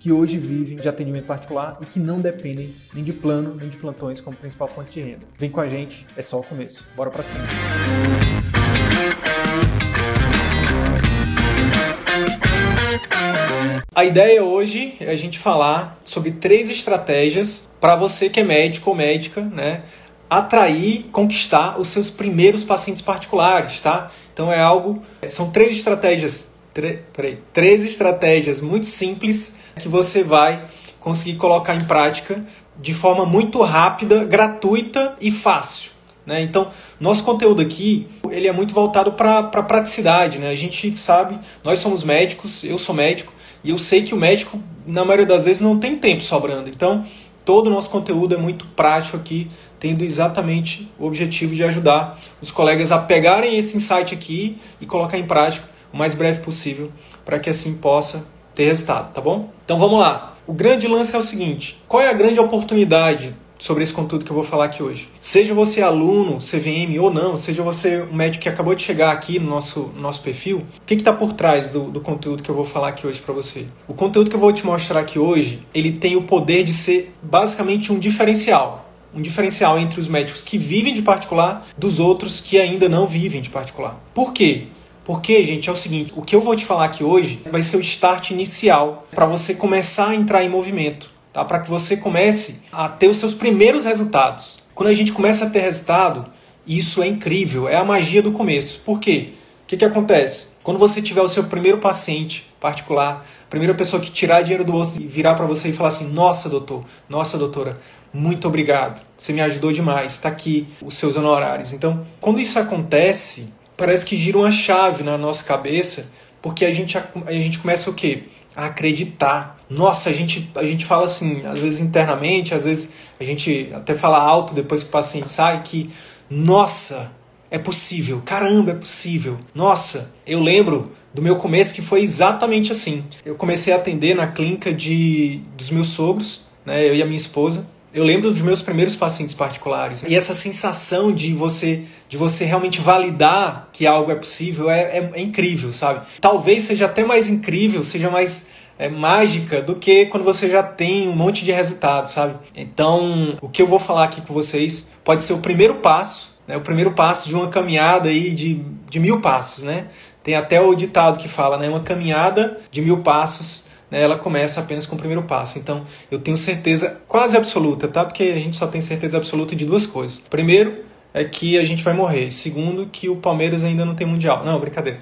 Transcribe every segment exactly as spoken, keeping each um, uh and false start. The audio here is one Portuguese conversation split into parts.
que hoje vivem de atendimento particular e que não dependem nem de plano, nem de plantões como principal fonte de renda. Vem com a gente, é só o começo. Bora pra cima! A ideia hoje é a gente falar sobre três estratégias para você que é médico ou médica, né? Atrair, conquistar os seus primeiros pacientes particulares, tá? Então é algo... São três estratégias... Tre, peraí, três estratégias muito simples que você vai conseguir colocar em prática de forma muito rápida, gratuita e fácil, né? Então, nosso conteúdo aqui, ele é muito voltado para pra praticidade, né? A gente sabe, nós somos médicos, eu sou médico, e eu sei que o médico, na maioria das vezes, não tem tempo sobrando. Então, todo o nosso conteúdo é muito prático aqui, tendo exatamente o objetivo de ajudar os colegas a pegarem esse insight aqui e colocar em prática o mais breve possível, para que assim possa ter resultado, tá bom? Então vamos lá. O grande lance é o seguinte, qual é a grande oportunidade sobre esse conteúdo que eu vou falar aqui hoje? Seja você aluno, C V M ou não, seja você um médico que acabou de chegar aqui no nosso, nosso perfil, o que está por trás do, do conteúdo que eu vou falar aqui hoje para você? O conteúdo que eu vou te mostrar aqui hoje, ele tem o poder de ser basicamente um diferencial. Um diferencial entre os médicos que vivem de particular dos outros que ainda não vivem de particular. Por quê? Porque, gente, é o seguinte, o que eu vou te falar aqui hoje vai ser o start inicial para você começar a entrar em movimento, tá? Para que você comece a ter os seus primeiros resultados. Quando a gente começa a ter resultado, isso é incrível, é a magia do começo. Por quê? O que que acontece? Quando você tiver o seu primeiro paciente particular, a primeira pessoa que tirar dinheiro do bolso e virar para você e falar assim, nossa, doutor, nossa, doutora, muito obrigado, você me ajudou demais, está aqui os seus honorários. Então, quando isso acontece... Parece que gira uma chave na nossa cabeça, porque a gente, a, a gente começa o quê? A acreditar. Nossa, a gente, a gente fala assim, às vezes internamente, às vezes a gente até fala alto depois que o paciente sai, que nossa, é possível, caramba, é possível. Nossa, eu lembro do meu começo que foi exatamente assim. Eu comecei a atender na clínica de, dos meus sogros, né, eu e a minha esposa. Eu lembro dos meus primeiros pacientes particulares. E essa sensação de você, de você realmente validar que algo é possível é, é, é incrível, sabe? Talvez seja até mais incrível, seja mais é, mágica do que quando você já tem um monte de resultado, sabe? Então, o que eu vou falar aqui com vocês pode ser o primeiro passo, né? O primeiro passo de uma caminhada aí de, de mil passos, né? Tem até o ditado que fala, né? Uma caminhada de mil passos... Ela começa apenas com o primeiro passo. Então, eu tenho certeza quase absoluta, tá? Porque a gente só tem certeza absoluta de duas coisas. Primeiro, é que a gente vai morrer. Segundo, que o Palmeiras ainda não tem Mundial. Não, brincadeira.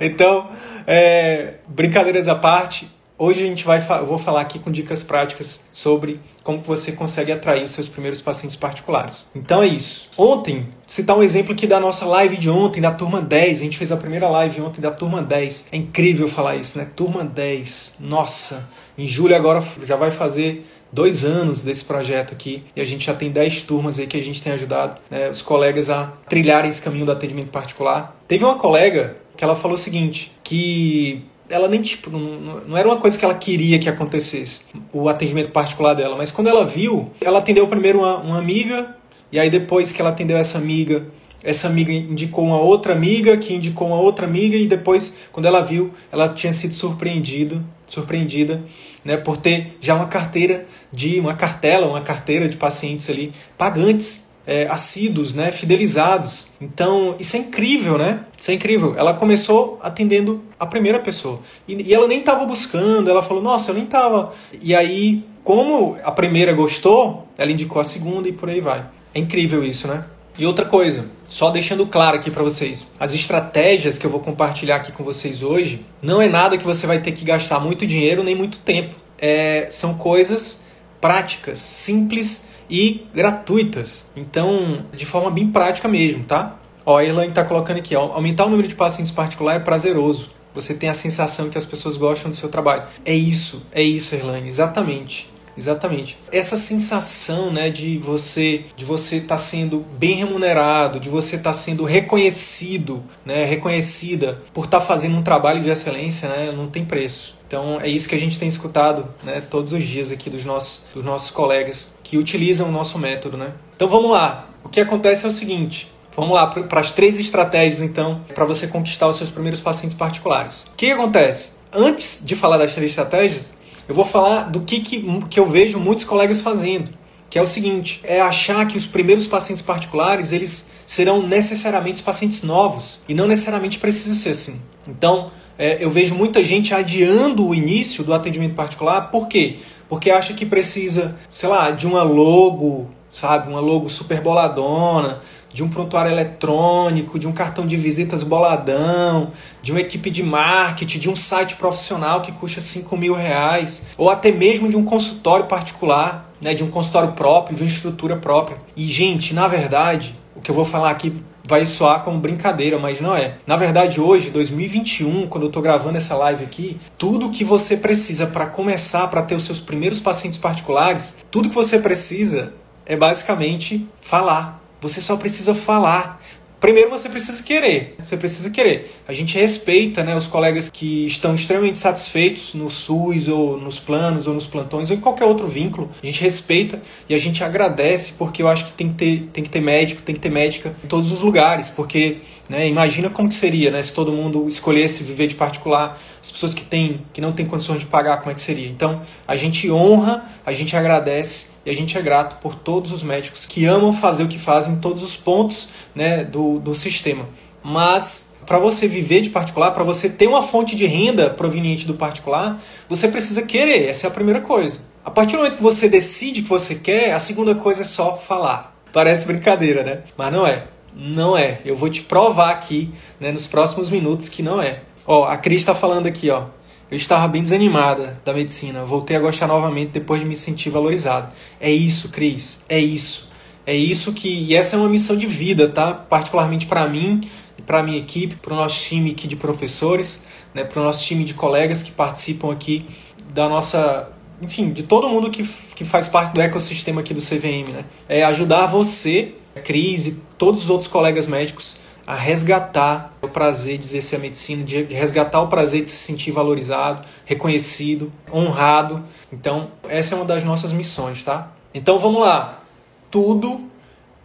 Então, é... brincadeiras à parte, hoje a gente vai eu vou falar aqui com dicas práticas sobre como você consegue atrair os seus primeiros pacientes particulares. Então é isso. Ontem, citar um exemplo aqui da nossa live de ontem, da turma dez. A gente fez a primeira live ontem da turma dez. É incrível falar isso, né? Turma dez. Nossa, em julho agora já vai fazer dois anos desse projeto aqui. E a gente já tem dez turmas aí que a gente tem ajudado, né, os colegas a trilharem esse caminho do atendimento particular. Teve uma colega que ela falou o seguinte, que... ela nem tipo, não, não era uma coisa que ela queria que acontecesse, o atendimento particular dela, mas quando ela viu, ela atendeu primeiro uma, uma amiga, e aí depois que ela atendeu essa amiga, essa amiga indicou uma outra amiga, que indicou uma outra amiga, e depois, quando ela viu, ela tinha sido surpreendido, surpreendida, né, por ter já uma carteira de, uma cartela, uma carteira de pacientes ali, pagantes, É, assíduos, né, fidelizados. Então, isso é incrível, né? Isso é incrível. Ela começou atendendo a primeira pessoa. E, e ela nem estava buscando, ela falou, nossa, eu nem estava. E aí, como a primeira gostou, ela indicou a segunda e por aí vai. É incrível isso, né? E outra coisa, só deixando claro aqui para vocês, as estratégias que eu vou compartilhar aqui com vocês hoje, não é nada que você vai ter que gastar muito dinheiro nem muito tempo. É, são coisas práticas, simples e gratuitas. Então, de forma bem prática mesmo, tá? Ó, a Erlane tá colocando aqui, ó, aumentar o número de pacientes particular é prazeroso. Você tem a sensação que as pessoas gostam do seu trabalho. É isso, é isso, Erlane, exatamente. Exatamente. Essa sensação, né, de você de você estar tá sendo bem remunerado, de você estar tá sendo reconhecido, né, reconhecida por estar tá fazendo um trabalho de excelência, né, não tem preço. Então é isso que a gente tem escutado, né, todos os dias aqui dos nossos, dos nossos colegas que utilizam o nosso método, né? Então vamos lá. O que acontece é o seguinte. Vamos lá para as três estratégias, então, para você conquistar os seus primeiros pacientes particulares. O que, que acontece? Antes de falar das três estratégias, eu vou falar do que, que, que eu vejo muitos colegas fazendo, que é o seguinte, é achar que os primeiros pacientes particulares, eles serão necessariamente pacientes novos, e não necessariamente precisa ser assim. Então, é, eu vejo muita gente adiando o início do atendimento particular, por quê? Porque acha que precisa, sei lá, de uma logo, sabe, uma logo super boladona, de um prontuário eletrônico, de um cartão de visitas boladão, de uma equipe de marketing, de um site profissional que custa cinco mil reais, ou até mesmo de um consultório particular, né, de um consultório próprio, de uma estrutura própria. E, gente, na verdade, o que eu vou falar aqui vai soar como brincadeira, mas não é. Na verdade, hoje, dois mil e vinte e um, quando eu estou gravando essa live aqui, tudo que você precisa para começar, para ter os seus primeiros pacientes particulares, tudo que você precisa é basicamente falar. Você só precisa falar. Primeiro você precisa querer. Você precisa querer. A gente respeita, né, os colegas que estão extremamente satisfeitos no SUS, ou nos planos, ou nos plantões, ou em qualquer outro vínculo. A gente respeita e a gente agradece, porque eu acho que tem que ter, tem que ter médico, tem que ter médica em todos os lugares, porque, né, imagina como que seria, né, se todo mundo escolhesse viver de particular, as pessoas que, tem, que não têm condições de pagar, como é que seria? Então, a gente honra, a gente agradece, e a gente é grato por todos os médicos que amam fazer o que fazem em todos os pontos, né, do, do sistema. Mas, para você viver de particular, para você ter uma fonte de renda proveniente do particular, você precisa querer, essa é a primeira coisa. A partir do momento que você decide que você quer, a segunda coisa é só falar. Parece brincadeira, né? Mas não é. Não é. Eu vou te provar aqui, né, nos próximos minutos que não é. Ó, a Cris está falando aqui, ó. Eu estava bem desanimada da medicina. Voltei a gostar novamente depois de me sentir valorizada. É isso, Cris. É isso. É isso que... E essa é uma missão de vida, tá? Particularmente para mim, para a minha equipe, para o nosso time aqui de professores, né? Para o nosso time de colegas que participam aqui da nossa... Enfim, de todo mundo que, que faz parte do ecossistema aqui do C V M, né? É ajudar você, Cris e todos os outros colegas médicos, a resgatar o prazer de exercer a medicina, de resgatar o prazer de se sentir valorizado, reconhecido, honrado. Então, essa é uma das nossas missões, tá? Então, vamos lá. Tudo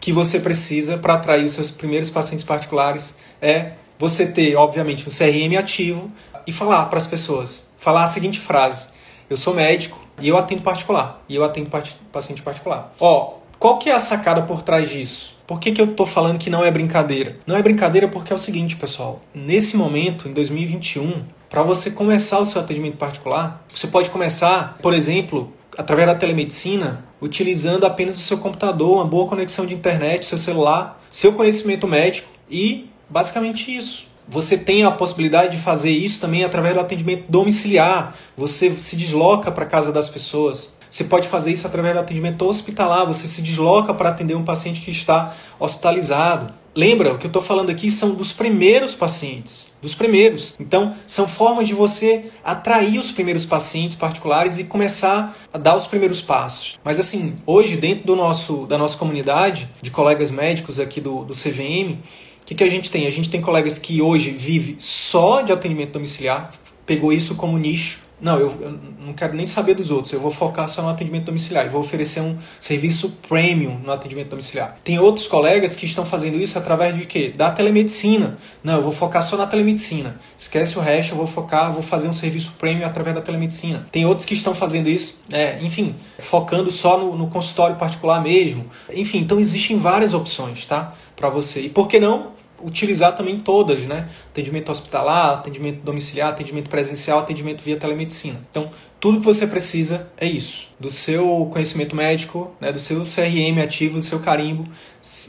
que você precisa para atrair os seus primeiros pacientes particulares é você ter, obviamente, um C R M ativo e falar para as pessoas. Falar a seguinte frase. Eu sou médico e eu atendo particular. E eu atendo part- paciente particular. Ó, qual que é a sacada por trás disso? Por que que eu tô falando que não é brincadeira? Não é brincadeira porque é o seguinte, pessoal. Nesse momento, em dois mil e vinte e um, para você começar o seu atendimento particular, você pode começar, por exemplo, através da telemedicina, utilizando apenas o seu computador, uma boa conexão de internet, seu celular, seu conhecimento médico e basicamente isso. Você tem a possibilidade de fazer isso também através do atendimento domiciliar. Você se desloca para a casa das pessoas. Você pode fazer isso através do atendimento hospitalar. Você se desloca para atender um paciente que está hospitalizado. Lembra, o que eu estou falando aqui são dos primeiros pacientes. Dos primeiros. Então, são formas de você atrair os primeiros pacientes particulares e começar a dar os primeiros passos. Mas assim, hoje, dentro do nosso, da nossa comunidade de colegas médicos aqui do, do C V M, o que, que a gente tem? A gente tem colegas que hoje vivem só de atendimento domiciliar, pegou isso como nicho. Não, eu, eu não quero nem saber dos outros, eu vou focar só no atendimento domiciliar, eu vou oferecer um serviço premium no atendimento domiciliar. Tem outros colegas que estão fazendo isso através de quê? Da telemedicina. Não, eu vou focar só na telemedicina. Esquece o resto, eu vou focar, vou fazer um serviço premium através da telemedicina. Tem outros que estão fazendo isso, é, enfim, focando só no, no consultório particular mesmo. Enfim, então existem várias opções, tá? Para você. E por que não utilizar também todas, né? Atendimento hospitalar, atendimento domiciliar, atendimento presencial, atendimento via telemedicina. Então, tudo que você precisa é isso. Do seu conhecimento médico, né? Do seu C R M ativo, do seu carimbo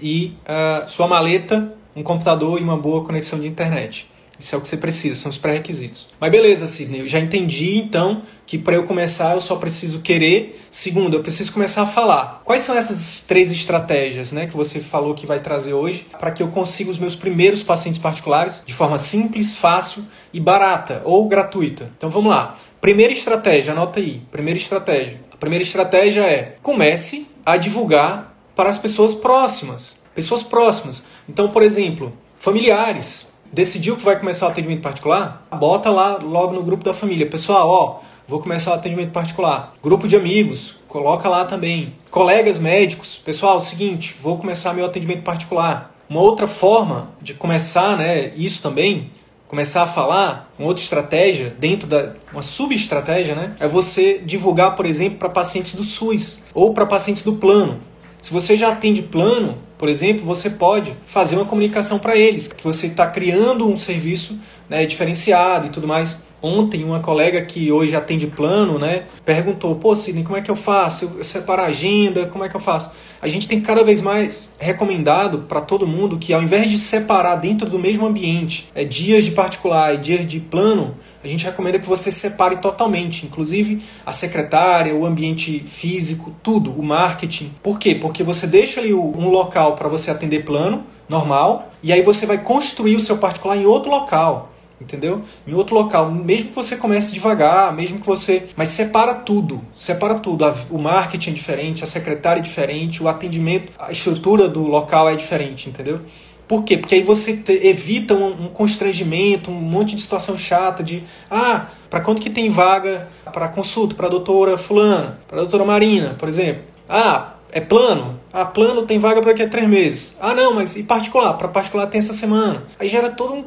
e uh, sua maleta, um computador e uma boa conexão de internet. Isso é o que você precisa, são os pré-requisitos. Mas beleza, Sidney, eu já entendi então que para eu começar eu só preciso querer. Segundo, eu preciso começar a falar. Quais são essas três estratégias, né, que você falou que vai trazer hoje para que eu consiga os meus primeiros pacientes particulares de forma simples, fácil e barata ou gratuita? Então vamos lá. Primeira estratégia, anota aí. Primeira estratégia. A primeira estratégia é comece a divulgar para as pessoas próximas. Pessoas próximas. Então, por exemplo, familiares. Decidiu que vai começar o atendimento particular? Bota lá logo no grupo da família. Pessoal, ó, vou começar o atendimento particular. Grupo de amigos, coloca lá também. Colegas médicos, pessoal, seguinte, vou começar meu atendimento particular. Uma outra forma de começar, né, isso também, começar a falar, uma outra estratégia, dentro da uma subestratégia, né, é você divulgar, por exemplo, para pacientes do SUS ou para pacientes do plano. Se você já atende plano, por exemplo, você pode fazer uma comunicação para eles, que você está criando um serviço, né, diferenciado e tudo mais. Ontem, uma colega que hoje atende plano, né, perguntou, pô, Sidney, como é que eu faço? Eu separo a agenda, como é que eu faço? A gente tem cada vez mais recomendado para todo mundo que, ao invés de separar dentro do mesmo ambiente, é, dias de particular e dias de plano, a gente recomenda que você separe totalmente, inclusive a secretária, o ambiente físico, tudo, o marketing. Por quê? Porque você deixa ali um local para você atender plano, normal, e aí você vai construir o seu particular em outro local, entendeu? Em outro local, mesmo que você comece devagar, mesmo que você... Mas separa tudo, separa tudo. O marketing é diferente, a secretária é diferente, o atendimento, a estrutura do local é diferente, entendeu? Por quê? Porque aí você evita um constrangimento, um monte de situação chata de... Ah, para quanto que tem vaga para consulta? Para a doutora fulana, para a doutora Marina, por exemplo. Ah, é plano? Ah, plano tem vaga para daqui a três meses. Ah, não, mas e particular? Para particular tem essa semana. Aí gera todo um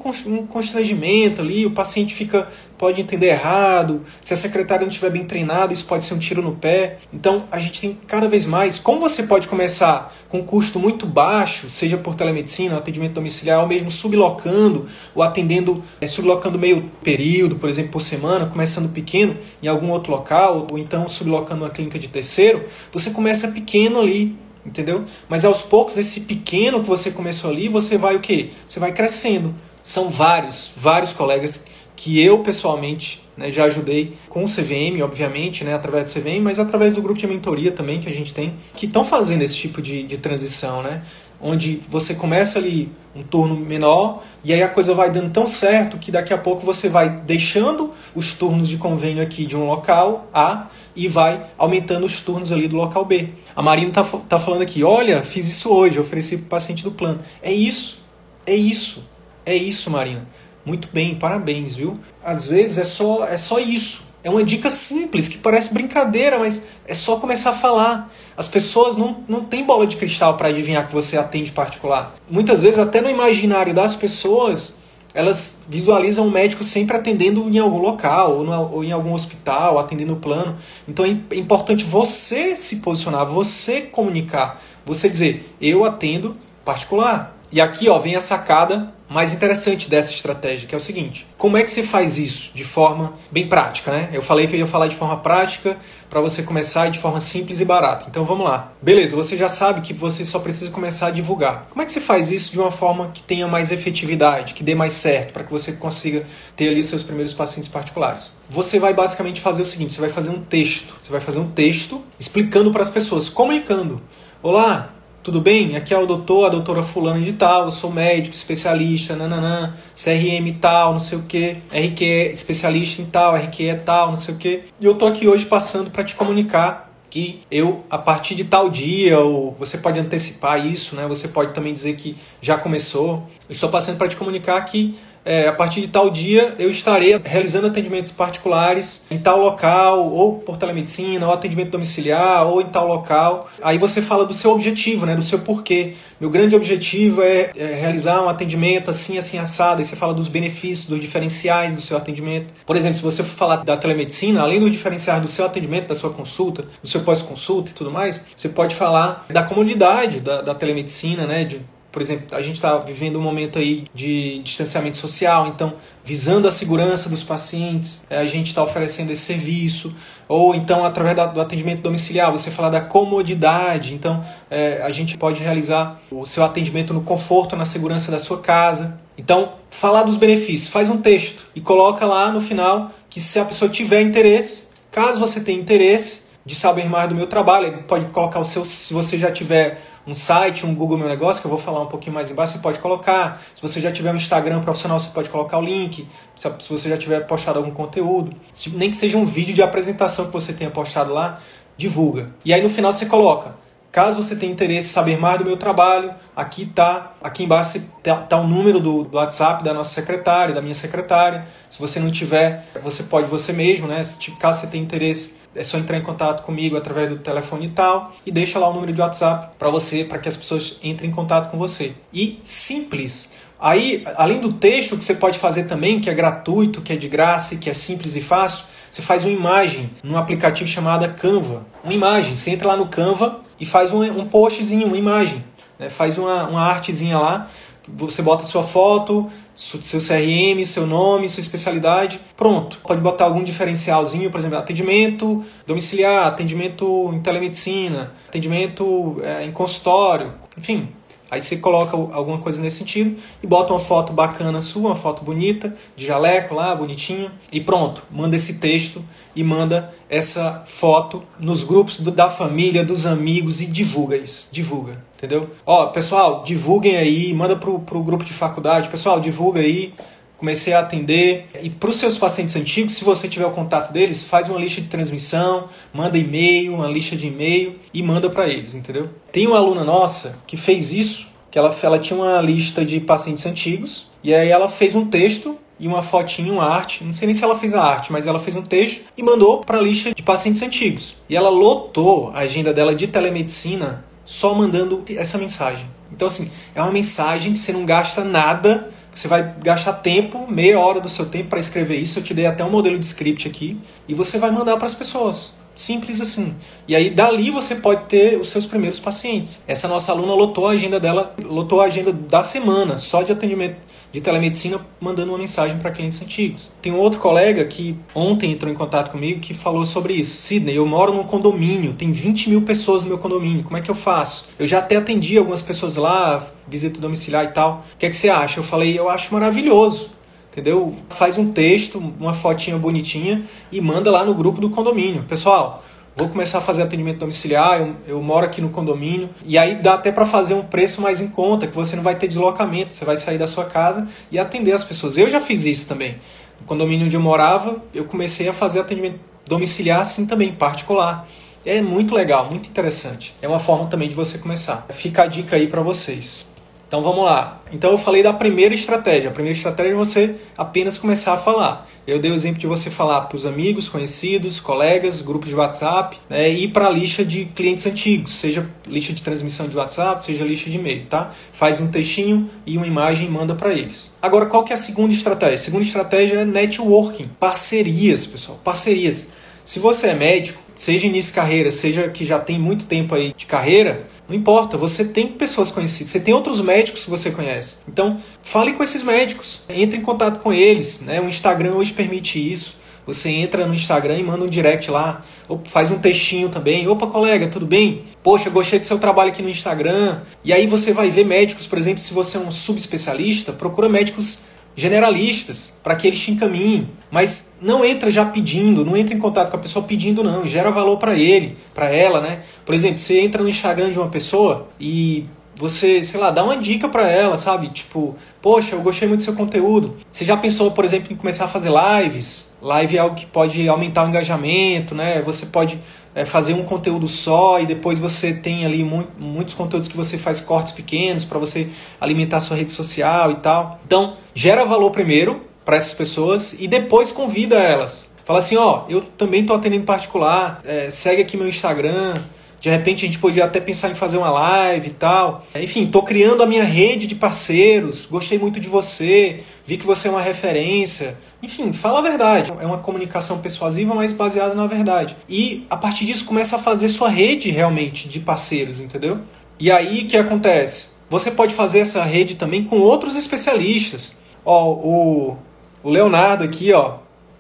constrangimento ali, o paciente fica... pode entender errado, se a secretária não estiver bem treinada, isso pode ser um tiro no pé. Então, a gente tem cada vez mais... Como você pode começar com um custo muito baixo, seja por telemedicina, atendimento domiciliar, ou mesmo sublocando, ou atendendo, é, sublocando meio período, por exemplo, por semana, começando pequeno em algum outro local, ou então sublocando uma clínica de terceiro, você começa pequeno ali, entendeu? Mas aos poucos, esse pequeno que você começou ali, você vai o quê? Você vai crescendo. São vários, vários colegas... que eu, pessoalmente, né, já ajudei com o C V M, obviamente, né, através do C V M, mas através do grupo de mentoria também que a gente tem, que estão fazendo esse tipo de, de transição, né? Onde você começa ali um turno menor e aí a coisa vai dando tão certo que daqui a pouco você vai deixando os turnos de convênio aqui de um local A e vai aumentando os turnos ali do local B. A Marina tá, tá falando aqui, olha, fiz isso hoje, ofereci para o paciente do plano. É isso, é isso, é isso, Marina. Muito bem, parabéns, viu? Às vezes é só, é só isso. É uma dica simples, que parece brincadeira, mas é só começar a falar. As pessoas não, não têm bola de cristal para adivinhar que você atende particular. Muitas vezes, até no imaginário das pessoas, elas visualizam o médico sempre atendendo em algum local, ou, no, ou em algum hospital, atendendo o plano. Então é importante você se posicionar, você comunicar, você dizer, eu atendo particular. E aqui, ó, vem a sacada mais interessante dessa estratégia, que é o seguinte. Como é que você faz isso de forma bem prática, né? Eu falei que eu ia falar de forma prática para você começar de forma simples e barata. Então, vamos lá. Beleza, você já sabe que você só precisa começar a divulgar. Como é que você faz isso de uma forma que tenha mais efetividade, que dê mais certo, para que você consiga ter ali seus primeiros pacientes particulares? Você vai basicamente fazer o seguinte, você vai fazer um texto. Você vai fazer um texto explicando para as pessoas, comunicando. Olá! Tudo bem? Aqui é o doutor, a doutora fulana de tal, eu sou médico, especialista, nananã, C R M tal, não sei o que, R Q é especialista em tal, R Q é tal, não sei o que. E eu tô aqui hoje passando para te comunicar que eu, a partir de tal dia, ou você pode antecipar isso, né? Você pode também dizer que já começou. Eu estou passando para te comunicar que é, a partir de tal dia eu estarei realizando atendimentos particulares em tal local, ou por telemedicina, ou atendimento domiciliar, ou em tal local. Aí você fala do seu objetivo, né, do seu porquê. Meu grande objetivo é, é realizar um atendimento assim, assim, assado. Aí você fala dos benefícios, dos diferenciais do seu atendimento. Por exemplo, se você for falar da telemedicina, além do diferenciar do seu atendimento, da sua consulta, do seu pós-consulta e tudo mais, você pode falar da comodidade da, da telemedicina, né, de... Por exemplo, a gente está vivendo um momento aí de distanciamento social, então visando a segurança dos pacientes, a gente está oferecendo esse serviço. Ou então, através do atendimento domiciliar, você falar da comodidade. Então, é, a gente pode realizar o seu atendimento no conforto, na segurança da sua casa. Então, falar dos benefícios, faz um texto e coloca lá no final que se a pessoa tiver interesse, caso você tenha interesse de saber mais do meu trabalho, ele pode colocar o seu, se você já tiver um site, um Google Meu Negócio, que eu vou falar um pouquinho mais embaixo, você pode colocar. Se você já tiver um Instagram profissional, você pode colocar o link. Se você já tiver postado algum conteúdo, nem que seja um vídeo de apresentação que você tenha postado lá, divulga. E aí no final você coloca, caso você tenha interesse em saber mais do meu trabalho, aqui tá, aqui embaixo está o número do, do WhatsApp da nossa secretária, da minha secretária. Se você não tiver, você pode você mesmo, né? Caso você tenha interesse, é só entrar em contato comigo através do telefone e tal, e deixa lá o número de WhatsApp para você, para que as pessoas entrem em contato com você. E simples. Aí, além do texto que você pode fazer também, que é gratuito, que é de graça, que é simples e fácil, você faz uma imagem num aplicativo chamado Canva. Uma imagem. Você entra lá no Canva e faz um, um postzinho, uma imagem. Né? Faz uma, uma artezinha lá. Você bota sua foto, seu C R M, seu nome, sua especialidade, pronto. Pode botar algum diferencialzinho, por exemplo, atendimento domiciliar, atendimento em telemedicina, atendimento é, em consultório, enfim. Aí você coloca alguma coisa nesse sentido e bota uma foto bacana sua, uma foto bonita, de jaleco lá, bonitinho, e pronto. Manda esse texto e manda essa foto nos grupos do, da família, dos amigos, e divulga isso, divulga, entendeu? Ó, pessoal, divulguem aí, manda pro, pro grupo de faculdade, pessoal, divulga aí, comecei a atender. E para os seus pacientes antigos, se você tiver o contato deles, faz uma lista de transmissão, manda e-mail, uma lista de e-mail e manda para eles, entendeu? Tem uma aluna nossa que fez isso, que ela, ela tinha uma lista de pacientes antigos, e aí ela fez um texto e uma fotinha, uma arte, não sei nem se ela fez a arte, mas ela fez um texto e mandou para a lista de pacientes antigos. E ela lotou a agenda dela de telemedicina só mandando essa mensagem. Então, assim, é uma mensagem que você não gasta nada, você vai gastar tempo, meia hora do seu tempo para escrever isso, eu te dei até um modelo de script aqui, e você vai mandar para as pessoas. Simples assim. E aí, dali você pode ter os seus primeiros pacientes. Essa nossa aluna lotou a agenda dela, lotou a agenda da semana, só de atendimento de telemedicina, mandando uma mensagem para clientes antigos. Tem um outro colega que ontem entrou em contato comigo que falou sobre isso. Sidney, eu moro num condomínio, tem vinte mil pessoas no meu condomínio, como é que eu faço? Eu já até atendi algumas pessoas lá, visita domiciliar e tal. O que é que você acha? Eu falei, eu acho maravilhoso. Entendeu? Faz um texto, uma fotinha bonitinha e manda lá no grupo do condomínio. Pessoal, vou começar a fazer atendimento domiciliar, eu, eu moro aqui no condomínio. E aí dá até para fazer um preço mais em conta, que você não vai ter deslocamento, você vai sair da sua casa e atender as pessoas. Eu já fiz isso também. No condomínio onde eu morava, eu comecei a fazer atendimento domiciliar assim também, particular. É muito legal, muito interessante. É uma forma também de você começar. Fica a dica aí para vocês. Então vamos lá. Então eu falei da primeira estratégia. A primeira estratégia é você apenas começar a falar. Eu dei o exemplo de você falar para os amigos, conhecidos, colegas, grupos de WhatsApp, né, e ir para a lista de clientes antigos, seja lista de transmissão de WhatsApp, seja lista de e-mail, tá? Faz um textinho e uma imagem e manda para eles. Agora, qual que é a segunda estratégia? A segunda estratégia é networking, parcerias, pessoal, parcerias. Se você é médico, seja início de carreira, seja que já tem muito tempo aí de carreira, não importa, você tem pessoas conhecidas, você tem outros médicos que você conhece. Então, fale com esses médicos, entre em contato com eles, né? O Instagram hoje permite isso. Você entra no Instagram e manda um direct lá, ou faz um textinho também. Opa, colega, tudo bem? Poxa, gostei do seu trabalho aqui no Instagram. E aí você vai ver médicos, por exemplo, se você é um subespecialista, procura médicos generalistas, para que eles te encaminhem. Mas não entra já pedindo, não entra em contato com a pessoa pedindo, não. Gera valor para ele, para ela, né? Por exemplo, você entra no Instagram de uma pessoa e você, sei lá, dá uma dica para ela, sabe? Tipo, poxa, eu gostei muito do seu conteúdo. Você já pensou, por exemplo, em começar a fazer lives? Live é algo que pode aumentar o engajamento, né? Você pode é, fazer um conteúdo só e depois você tem ali muito, muitos conteúdos que você faz cortes pequenos para você alimentar sua rede social e tal. Então, gera valor primeiro para essas pessoas e depois convida elas. Fala assim, ó, eu também estou atendendo particular, é, segue aqui meu Instagram. De repente a gente podia até pensar em fazer uma live e tal. Enfim, estou criando a minha rede de parceiros, gostei muito de você, vi que você é uma referência. Enfim, fala a verdade. É uma comunicação persuasiva, mas baseada na verdade. E a partir disso começa a fazer sua rede realmente de parceiros, entendeu? E aí o que acontece? Você pode fazer essa rede também com outros especialistas. Ó, o, o Leonardo aqui, ó,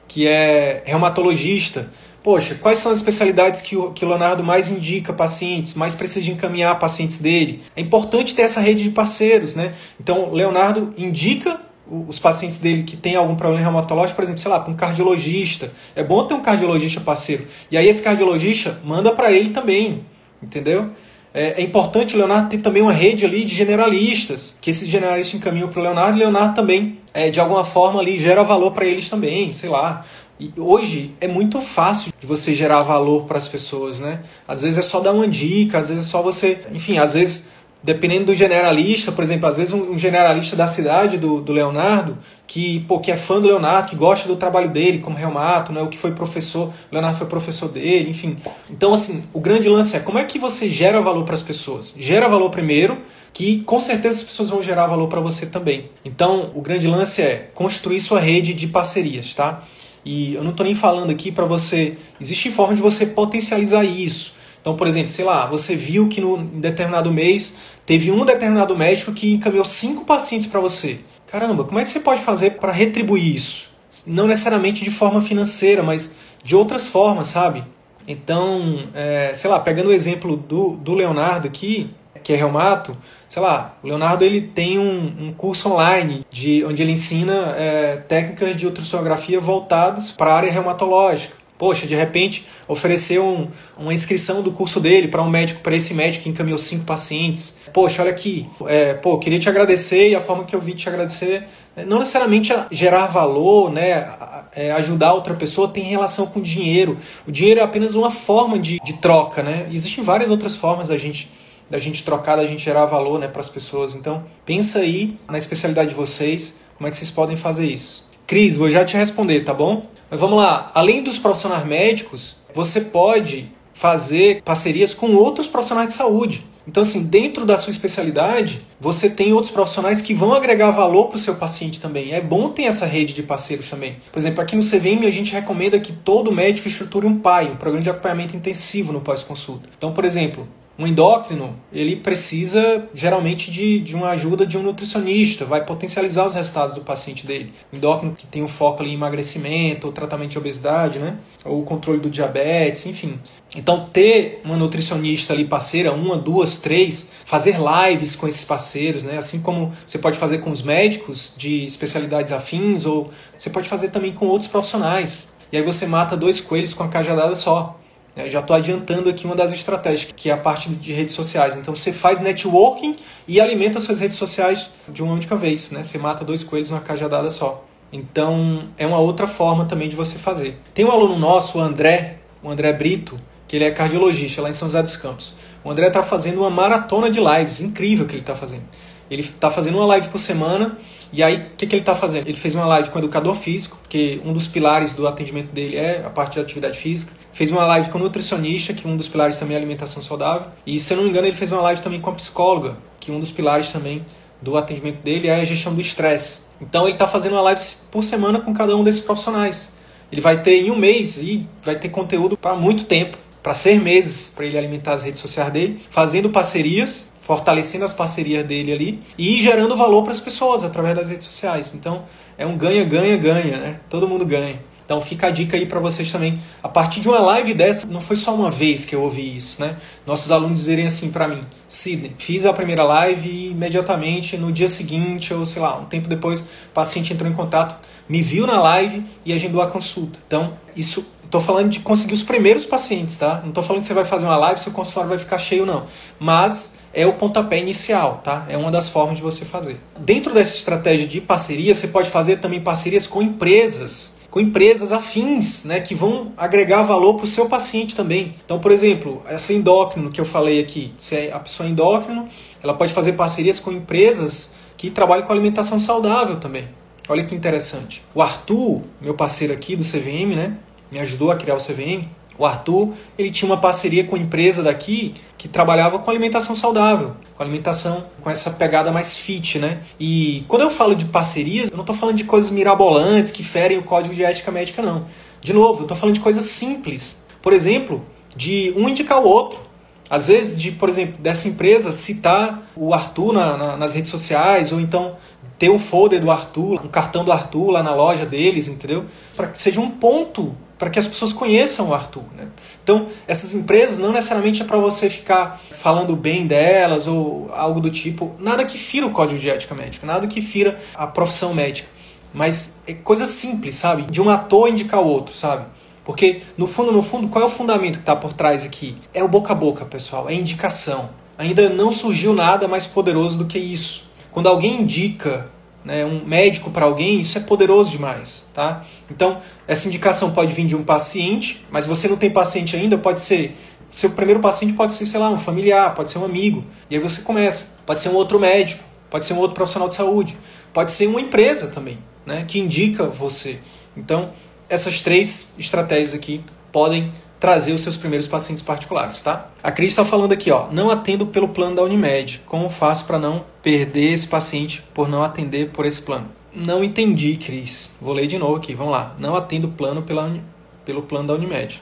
que é reumatologista. Poxa, quais são as especialidades que o, que o Leonardo mais indica pacientes, mais precisa de encaminhar pacientes dele? É importante ter essa rede de parceiros, né? Então, o Leonardo indica os pacientes dele que tem algum problema reumatológico, por exemplo, sei lá, para um cardiologista. É bom ter um cardiologista parceiro. E aí esse cardiologista manda para ele também, entendeu? É, é importante o Leonardo ter também uma rede ali de generalistas, que esses generalistas encaminham para o Leonardo, e o Leonardo também, é, de alguma forma, ali gera valor para eles também, sei lá. E hoje é muito fácil de você gerar valor para as pessoas, né? Às vezes é só dar uma dica, às vezes é só você... Enfim, às vezes... Dependendo do generalista, por exemplo, às vezes um generalista da cidade do, do Leonardo, que, pô, que é fã do Leonardo, que gosta do trabalho dele como reumato, né? O que foi professor, o Leonardo foi professor dele, enfim. Então, assim, o grande lance é como é que você gera valor para as pessoas? Gera valor primeiro, que com certeza as pessoas vão gerar valor para você também. Então, o grande lance é construir sua rede de parcerias, tá? E eu não estou nem falando aqui para você... Existe forma de você potencializar isso. Então, por exemplo, sei lá, você viu que no, em determinado mês teve um determinado médico que encaminhou cinco pacientes para você. Caramba, como é que você pode fazer para retribuir isso? Não necessariamente de forma financeira, mas de outras formas, sabe? Então, é, sei lá, pegando o exemplo do, do Leonardo aqui, que é reumato, sei lá, o Leonardo ele tem um, um curso online de, onde ele ensina é, técnicas de ultrassonografia voltadas para a área reumatológica. Poxa, de repente, ofereceu um, uma inscrição do curso dele para um médico, para esse médico que encaminhou cinco pacientes. Poxa, olha aqui, é, pô, queria te agradecer, e a forma que eu vi te agradecer, não necessariamente gerar valor, né, é, ajudar outra pessoa tem relação com dinheiro. O dinheiro é apenas uma forma de, de troca, né? Existem várias outras formas da gente, da gente trocar, da gente gerar valor, né, para as pessoas. Então, pensa aí na especialidade de vocês, como é que vocês podem fazer isso. Cris, vou já te responder, tá bom? Mas vamos lá, além dos profissionais médicos, você pode fazer parcerias com outros profissionais de saúde. Então, assim, dentro da sua especialidade, você tem outros profissionais que vão agregar valor para o seu paciente também. É bom ter essa rede de parceiros também. Por exemplo, aqui no C V M a gente recomenda que todo médico estruture um P A I, um Programa de Acompanhamento Intensivo no pós-consulta. Então, por exemplo, um endócrino, ele precisa geralmente de, de uma ajuda de um nutricionista, vai potencializar os resultados do paciente dele. O endócrino que tem um foco ali em emagrecimento, ou tratamento de obesidade, né? Ou controle do diabetes, enfim. Então, ter uma nutricionista ali parceira, uma, duas, três, fazer lives com esses parceiros, né? Assim como você pode fazer com os médicos de especialidades afins, ou você pode fazer também com outros profissionais. E aí você mata dois coelhos com uma cajadada só. Eu já estou adiantando aqui uma das estratégias, que é a parte de redes sociais. Então, você faz networking e alimenta suas redes sociais de uma única vez, né? Você mata dois coelhos numa cajadada só. Então, é uma outra forma também de você fazer. Tem um aluno nosso, o André, o André Brito, que ele é cardiologista lá em São José dos Campos. O André está fazendo uma maratona de lives, incrível que ele está fazendo. Ele está fazendo uma live por semana. E aí, o que, que ele está fazendo? Ele fez uma live com o educador físico, porque um dos pilares do atendimento dele é a parte de atividade física. Fez uma live com o nutricionista, que um dos pilares também é alimentação saudável. E, se eu não me engano, ele fez uma live também com a psicóloga, que um dos pilares também do atendimento dele é a gestão do estresse. Então, ele está fazendo uma live por semana com cada um desses profissionais. Ele vai ter, em um mês, e vai ter conteúdo para muito tempo, para seis meses, para ele alimentar as redes sociais dele, fazendo parcerias, fortalecendo as parcerias dele ali e gerando valor para as pessoas através das redes sociais. Então, é um ganha, ganha, ganha, né? Todo mundo ganha. Então, fica a dica aí para vocês também. A partir de uma live dessa, não foi só uma vez que eu ouvi isso, né? Nossos alunos dizerem assim para mim, Sidney, fiz a primeira live e imediatamente, no dia seguinte, ou sei lá, um tempo depois, o paciente entrou em contato, me viu na live e agendou a consulta. Então, isso... Estou falando de conseguir os primeiros pacientes, tá? Não estou falando que você vai fazer uma live e seu consultório vai ficar cheio, não. Mas é o pontapé inicial, tá? É uma das formas de você fazer. Dentro dessa estratégia de parceria, você pode fazer também parcerias com empresas, com empresas afins, né? Que vão agregar valor para o seu paciente também. Então, por exemplo, essa endócrino que eu falei aqui, se a pessoa é endócrino, ela pode fazer parcerias com empresas que trabalham com alimentação saudável também. Olha que interessante. O Arthur, meu parceiro aqui do C V M, né? Me ajudou a criar o C V M, o Arthur, ele tinha uma parceria com uma empresa daqui que trabalhava com alimentação saudável, com alimentação com essa pegada mais fit, né? E quando eu falo de parcerias, eu não estou falando de coisas mirabolantes que ferem o código de ética médica, não. De novo, eu estou falando de coisas simples. Por exemplo, de um indicar o outro. Às vezes, de, por exemplo, dessa empresa citar o Arthur na, na, nas redes sociais, ou então ter um folder do Arthur, um cartão do Arthur lá na loja deles, entendeu? Para que seja um ponto para que as pessoas conheçam o Arthur, né? Então, essas empresas não necessariamente é para você ficar falando bem delas ou algo do tipo, nada que fira o código de ética médica, nada que fira a profissão médica, mas é coisa simples, sabe? De um ator indicar o outro, sabe? Porque, no fundo, no fundo, qual é o fundamento que está por trás aqui? É o boca a boca, pessoal, é indicação. Ainda não surgiu nada mais poderoso do que isso. Quando alguém indica, né, um médico para alguém, isso é poderoso demais, tá? Então, essa indicação pode vir de um paciente, mas você não tem paciente ainda, pode ser... Seu primeiro paciente pode ser, sei lá, um familiar, pode ser um amigo. E aí você começa. Pode ser um outro médico, pode ser um outro profissional de saúde. Pode ser uma empresa também, né, que indica você. Então, essas três estratégias aqui podem trazer os seus primeiros pacientes particulares, tá? A Cris está falando aqui, ó, não atendo pelo plano da Unimed. Como faço para não perder esse paciente por não atender por esse plano? Não entendi, Cris. Vou ler de novo aqui, vamos lá. Não atendo plano pela, pelo plano da Unimed.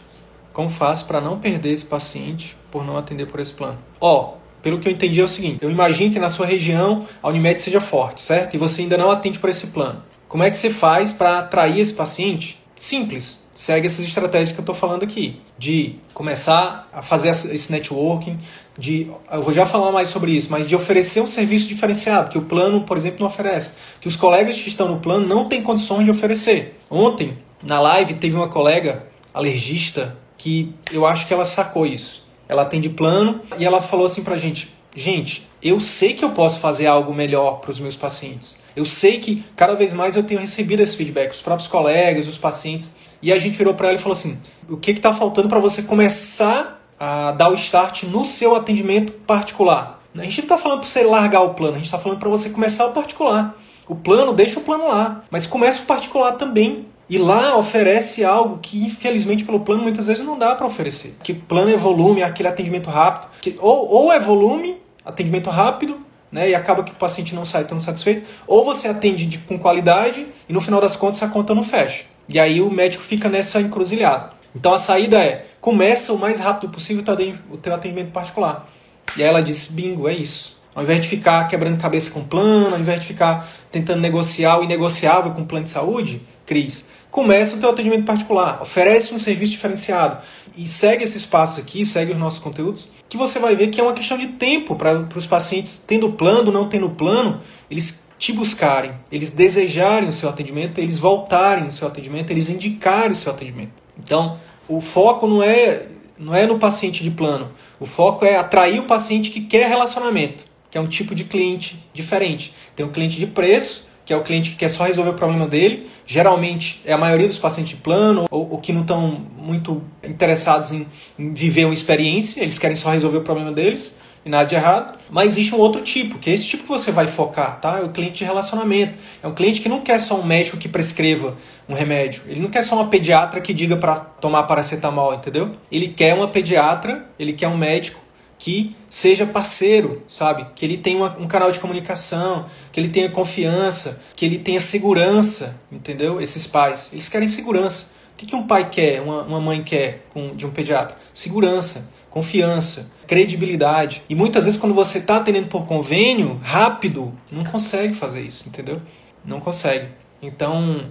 Como faço para não perder esse paciente por não atender por esse plano? Ó, pelo que eu entendi é o seguinte, eu imagino que na sua região a Unimed seja forte, certo? E você ainda não atende por esse plano. Como é que você faz para atrair esse paciente? Simples. Segue essas estratégias que eu estou falando aqui, de começar a fazer esse networking, de, eu vou já falar mais sobre isso, mas de oferecer um serviço diferenciado, que o plano, por exemplo, não oferece, que os colegas que estão no plano não têm condições de oferecer. Ontem, na live, teve uma colega alergista que eu acho que ela sacou isso. Ela atende plano e ela falou assim pra gente, gente, eu sei que eu posso fazer algo melhor para os meus pacientes. Eu sei que cada vez mais eu tenho recebido esse feedback, os próprios colegas, os pacientes. E a gente virou para ela e falou assim, o que está faltando para você começar a dar o start no seu atendimento particular? A gente não está falando para você largar o plano, a gente está falando para você começar o particular. O plano, deixa o plano lá, mas começa o particular também. E lá oferece algo que, infelizmente, pelo plano muitas vezes não dá para oferecer. Que plano é volume, é aquele atendimento rápido. Que, ou, ou é volume, atendimento rápido, né, e acaba que o paciente não sai tão satisfeito, ou você atende de, com qualidade e no final das contas a conta não fecha. E aí o médico fica nessa encruzilhada. Então a saída é, começa o mais rápido possível o teu atendimento particular. E aí ela disse, bingo, é isso. Ao invés de ficar quebrando cabeça com plano, ao invés de ficar tentando negociar o inegociável com o plano de saúde, Cris, começa o teu atendimento particular, oferece um serviço diferenciado e segue esses passos aqui, segue os nossos conteúdos, que você vai ver que é uma questão de tempo para os pacientes, tendo plano, não tendo plano, eles te buscarem, eles desejarem o seu atendimento, eles voltarem o seu atendimento, eles indicarem o seu atendimento. Então, o foco não é, não é no paciente de plano. O foco é atrair o paciente que quer relacionamento, que é um tipo de cliente diferente. Tem um cliente de preço, que é o cliente que quer só resolver o problema dele. Geralmente, é a maioria dos pacientes de plano ou, ou que não estão muito interessados em, em viver uma experiência, eles querem só resolver o problema deles. E nada de errado, mas existe um outro tipo, que é esse tipo que você vai focar, tá? É o cliente de relacionamento, é um cliente que não quer só um médico que prescreva um remédio, ele não quer só uma pediatra que diga para tomar paracetamol, entendeu? Ele quer uma pediatra, ele quer um médico que seja parceiro, sabe? Que ele tenha uma, um canal de comunicação, que ele tenha confiança, que ele tenha segurança, entendeu? Esses pais, eles querem segurança. O que, que um pai quer, uma, uma mãe quer com, de um pediatra? Segurança, confiança, credibilidade. E muitas vezes quando você está atendendo por convênio, rápido, não consegue fazer isso, entendeu? Não consegue. Então,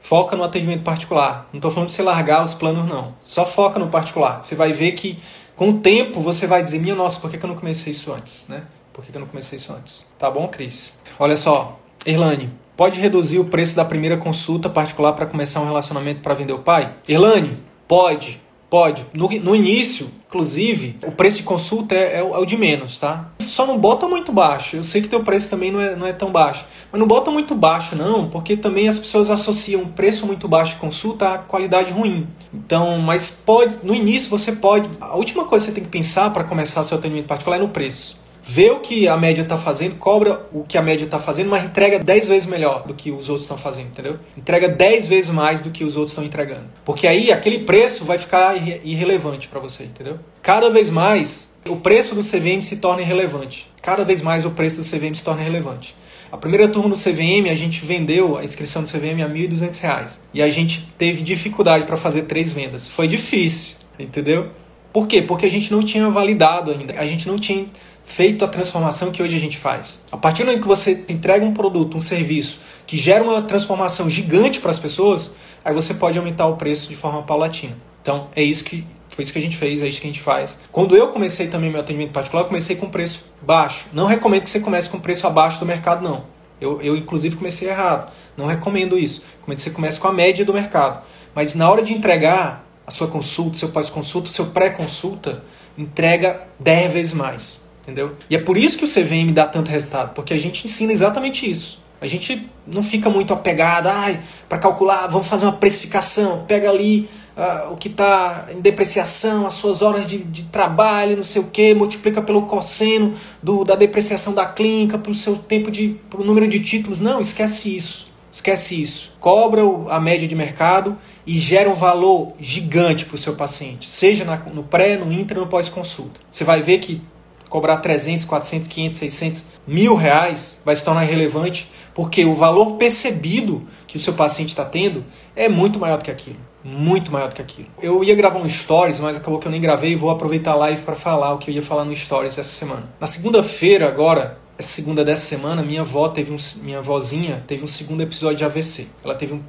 foca no atendimento particular. Não estou falando de você largar os planos, não. Só foca no particular. Você vai ver que com o tempo você vai dizer, minha nossa, por que, que eu não comecei isso antes, né? Por que, que eu não comecei isso antes? Tá bom, Cris? Olha só, Erlane, pode reduzir o preço da primeira consulta particular para começar um relacionamento para vender o pai? Erlane, pode. Pode. No, no início, inclusive, o preço de consulta é, é, é o de menos, tá? Só não bota muito baixo. Eu sei que teu preço também não é, não é tão baixo. Mas não bota muito baixo, não, porque também as pessoas associam preço muito baixo de consulta à qualidade ruim. Então, mas pode, no início você pode... A última coisa que você tem que pensar para começar o seu atendimento particular é no preço. Vê o que a média está fazendo, cobra o que a média está fazendo, mas entrega dez vezes melhor do que os outros estão fazendo, entendeu? Entrega dez vezes mais do que os outros estão entregando. Porque aí aquele preço vai ficar irre- irrelevante para você, entendeu? Cada vez mais o preço do C V M se torna irrelevante. Cada vez mais o preço do C V M se torna irrelevante. A primeira turma do C V M, a gente vendeu a inscrição do C V M a mil e duzentos reais. E a gente teve dificuldade para fazer três vendas. Foi difícil, entendeu? Por quê? Porque a gente não tinha validado ainda. A gente não tinha... feito a transformação que hoje a gente faz. A partir do momento que você entrega um produto, um serviço, que gera uma transformação gigante para as pessoas, aí você pode aumentar o preço de forma paulatina. Então, é isso que foi isso que a gente fez, é isso que a gente faz. Quando eu comecei também meu atendimento particular, eu comecei com preço baixo. Não recomendo que você comece com preço abaixo do mercado, não. Eu, eu inclusive, comecei errado. Não recomendo isso. Recomendo que você comece com a média do mercado. Mas na hora de entregar a sua consulta, seu pós-consulta, seu pré-consulta, entrega dez vezes mais. Entendeu? E é por isso que o C V M dá tanto resultado, porque a gente ensina exatamente isso. A gente não fica muito apegado, ai, para calcular, vamos fazer uma precificação, pega ali ah, o que está em depreciação, as suas horas de, de trabalho, não sei o quê, multiplica pelo cosseno do, da depreciação da clínica, pelo seu tempo de, pelo número de títulos. Não, esquece isso. Esquece isso. Cobra a média de mercado e gera um valor gigante para o seu paciente, seja na, no pré, no intra, no pós-consulta. Você vai ver que cobrar trezentos, quatrocentos, quinhentos, seiscentos, mil reais vai se tornar irrelevante, porque o valor percebido que o seu paciente está tendo é muito maior do que aquilo. Muito maior do que aquilo. Eu ia gravar um Stories, mas acabou que eu nem gravei e vou aproveitar a live para falar o que eu ia falar no Stories essa semana. Na segunda-feira agora, essa segunda dessa semana, minha avó teve um, minha avózinha teve um segundo episódio de A V C. Ela teve um,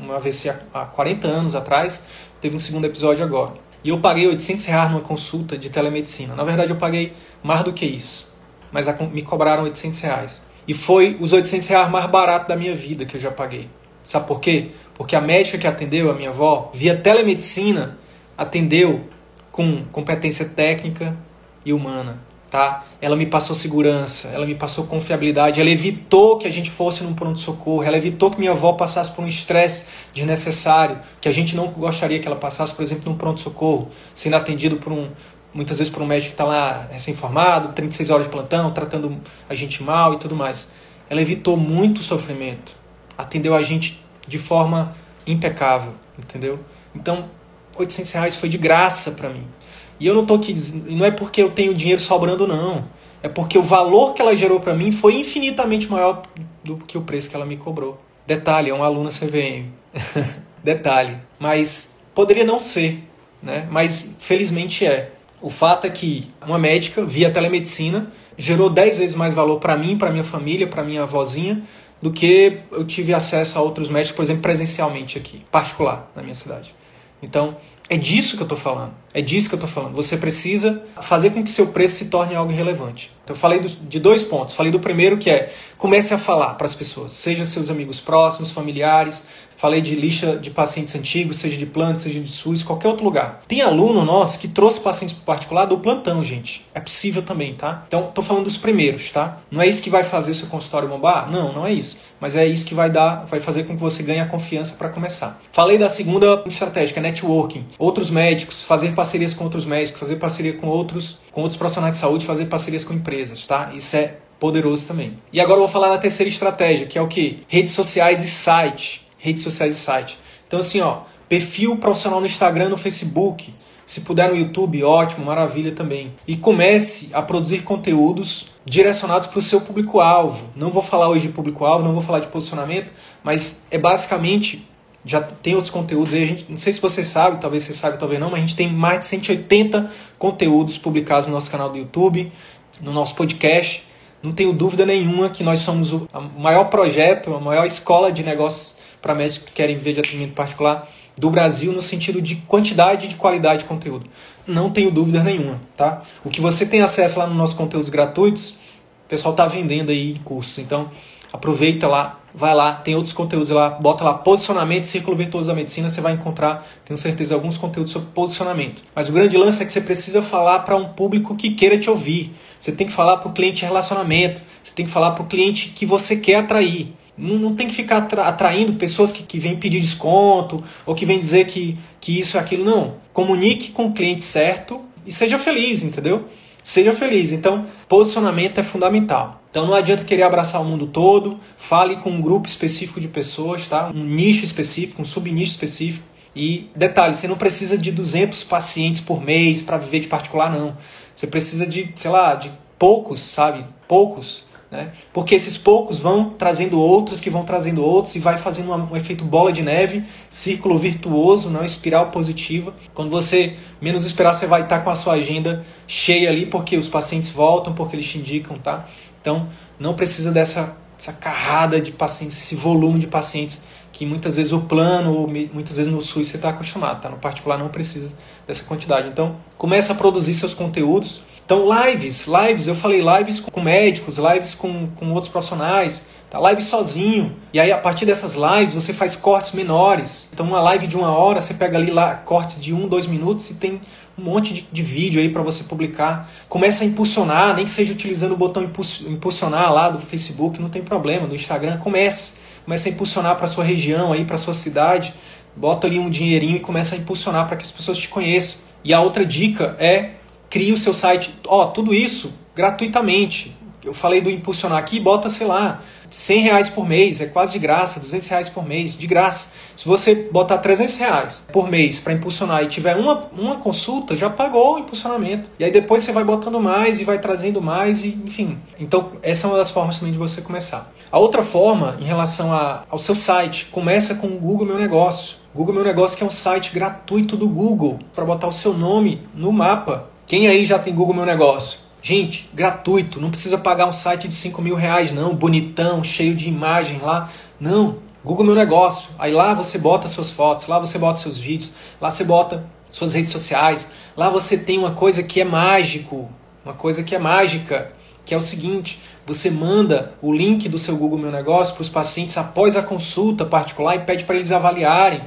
um A V C há quarenta anos atrás, teve um segundo episódio agora. E eu paguei oitocentos reais numa consulta de telemedicina. Na verdade, eu paguei mais do que isso. Mas me cobraram oitocentos reais. E foi os oitocentos reais mais barato da minha vida que eu já paguei. Sabe por quê? Porque a médica que atendeu a minha avó, via telemedicina, atendeu com competência técnica e humana. Tá? Ela me passou segurança, ela me passou confiabilidade, ela evitou que a gente fosse num pronto-socorro, ela evitou que minha avó passasse por um estresse desnecessário, que a gente não gostaria que ela passasse, por exemplo, num pronto-socorro, sendo atendido por um, muitas vezes por um médico que está lá recém-formado, trinta e seis horas de plantão, tratando a gente mal e tudo mais. Ela evitou muito sofrimento, atendeu a gente de forma impecável, entendeu? Então, oitocentos reais foi de graça para mim. E eu não tô aqui dizendo, não é porque eu tenho dinheiro sobrando, não. É porque o valor que ela gerou para mim foi infinitamente maior do que o preço que ela me cobrou. Detalhe, é uma aluna C V M. Detalhe. Mas poderia não ser, né? Mas felizmente é. O fato é que uma médica, via telemedicina, gerou dez vezes mais valor para mim, para minha família, para minha avózinha, do que eu tive acesso a outros médicos, por exemplo, presencialmente aqui, particular, na minha cidade. Então, é disso que eu estou falando. É disso que eu estou falando. Você precisa fazer com que seu preço se torne algo relevante. Então, eu falei do, de dois pontos. Falei do primeiro, que é comece a falar para as pessoas, seja seus amigos próximos, familiares. Falei de lista de pacientes antigos, seja de plano, seja de SUS, qualquer outro lugar. Tem aluno nosso que trouxe pacientes particular do plantão, gente. É possível também, tá? Então, estou falando dos primeiros, tá? Não é isso que vai fazer o seu consultório bombar? Não, não é isso. Mas é isso que vai dar, vai fazer com que você ganhe a confiança para começar. Falei da segunda estratégia, networking. Outros médicos, fazer parcerias com outros médicos, fazer parceria com outros, com outros profissionais de saúde, fazer parcerias com empresas, tá? Isso é poderoso também. E agora eu vou falar da terceira estratégia, que é o quê? Redes sociais e site. Redes sociais e site. Então assim, ó, perfil profissional no Instagram, no Facebook, se puder no YouTube, ótimo, maravilha também. E comece a produzir conteúdos direcionados para o seu público-alvo. Não vou falar hoje de público-alvo, não vou falar de posicionamento, mas é basicamente, já tem outros conteúdos aí, a gente, não sei se você sabe, talvez você saiba, talvez não, mas a gente tem mais de cento e oitenta conteúdos publicados no nosso canal do YouTube, no nosso podcast. Não tenho dúvida nenhuma que nós somos o maior projeto, a maior escola de negócios para médicos que querem ver de atendimento particular do Brasil, no sentido de quantidade e de qualidade de conteúdo. Não tenho dúvida nenhuma, tá? O que você tem acesso lá nos nossos conteúdos gratuitos, o pessoal tá vendendo aí em cursos. Então, aproveita lá, vai lá, tem outros conteúdos lá, bota lá posicionamento, Círculo Virtuoso da Medicina, você vai encontrar, tenho certeza, alguns conteúdos sobre posicionamento. Mas o grande lance é que você precisa falar para um público que queira te ouvir. Você tem que falar para o cliente de relacionamento, você tem que falar para o cliente que você quer atrair. Não tem que ficar atraindo pessoas que, que vêm pedir desconto ou que vêm dizer que, que isso é aquilo, não. Comunique com o cliente certo e seja feliz, entendeu? Seja feliz. Então, posicionamento é fundamental. Então, não adianta querer abraçar o mundo todo, fale com um grupo específico de pessoas, tá? Um nicho específico, um subnicho específico. E, detalhe, você não precisa de duzentos pacientes por mês para viver de particular, não. Você precisa de, sei lá, de poucos, sabe? Poucos. Porque esses poucos vão trazendo outros, que vão trazendo outros, e vai fazendo um efeito bola de neve, círculo virtuoso, né? Espiral positiva. Quando você menos esperar, você vai estar com a sua agenda cheia ali, porque os pacientes voltam, porque eles te indicam, tá? Então, não precisa dessa, dessa carrada de pacientes, esse volume de pacientes que muitas vezes o plano, ou muitas vezes no SUS você está acostumado, tá? No particular não precisa dessa quantidade. Então, começa a produzir seus conteúdos. Então, lives, lives, eu falei lives com médicos, lives com, com outros profissionais, tá? Live sozinho. E aí, a partir dessas lives, você faz cortes menores. Então, uma live de uma hora, você pega ali lá, cortes de um, dois minutos e tem um monte de, de vídeo aí para você publicar. Começa a impulsionar, nem que seja utilizando o botão impulsionar lá do Facebook, não tem problema, no Instagram, comece. Começa a impulsionar para sua região, aí para sua cidade. Bota ali um dinheirinho e começa a impulsionar para que as pessoas te conheçam. E a outra dica é... cria o seu site, ó, tudo isso gratuitamente. Eu falei do impulsionar aqui, bota, sei lá, cem reais por mês, é quase de graça, duzentos reais por mês, de graça. Se você botar trezentos reais por mês para impulsionar e tiver uma, uma consulta, já pagou o impulsionamento. E aí depois você vai botando mais e vai trazendo mais, e, enfim. Então, essa é uma das formas também de você começar. A outra forma, em relação a, ao seu site, começa com o Google Meu Negócio. Google Meu Negócio, que é um site gratuito do Google, para botar o seu nome no mapa. Quem aí já tem Google Meu Negócio? Gente, gratuito, não precisa pagar um site de cinco mil reais não, bonitão, cheio de imagem lá. Não, Google Meu Negócio. Aí lá você bota suas fotos, lá você bota seus vídeos, lá você bota suas redes sociais, lá você tem uma coisa que é mágico, uma coisa que é mágica, que é o seguinte, você manda o link do seu Google Meu Negócio para os pacientes após a consulta particular e pede para eles avaliarem.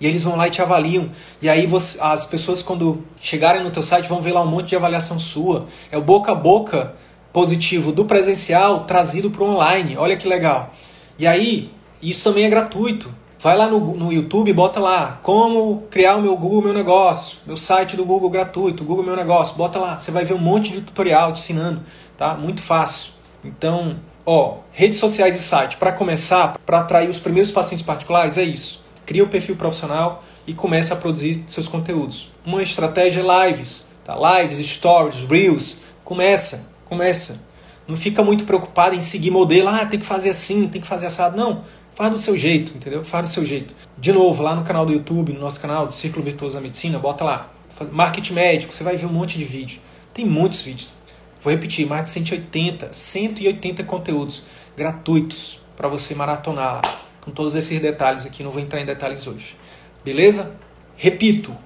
E eles vão lá e te avaliam. E aí você, as pessoas, quando chegarem no teu site, vão ver lá um monte de avaliação sua. É o boca a boca positivo do presencial trazido para o online. Olha que legal. E aí, isso também é gratuito. Vai lá no, no YouTube e bota lá, como criar o meu Google Meu Negócio, meu site do Google gratuito, Google Meu Negócio. Bota lá, você vai ver um monte de tutorial te ensinando. Tá? Muito fácil. Então, ó, redes sociais e site. Para começar, para atrair os primeiros pacientes particulares, é isso. Cria o perfil profissional e começa a produzir seus conteúdos. Uma estratégia é lives, tá? Lives, stories, reels. Começa, começa. Não fica muito preocupado em seguir modelo. Ah, tem que fazer assim, tem que fazer assado. Não, faz do seu jeito, entendeu? Faz do seu jeito. De novo, lá no canal do YouTube, no nosso canal do Círculo Virtuoso da Medicina, bota lá. Marketing médico, você vai ver um monte de vídeo. Tem muitos vídeos. Vou repetir, mais de cento e oitenta, cento e oitenta conteúdos gratuitos para você maratonar lá. Com todos esses detalhes aqui, não vou entrar em detalhes hoje. Beleza? Repito,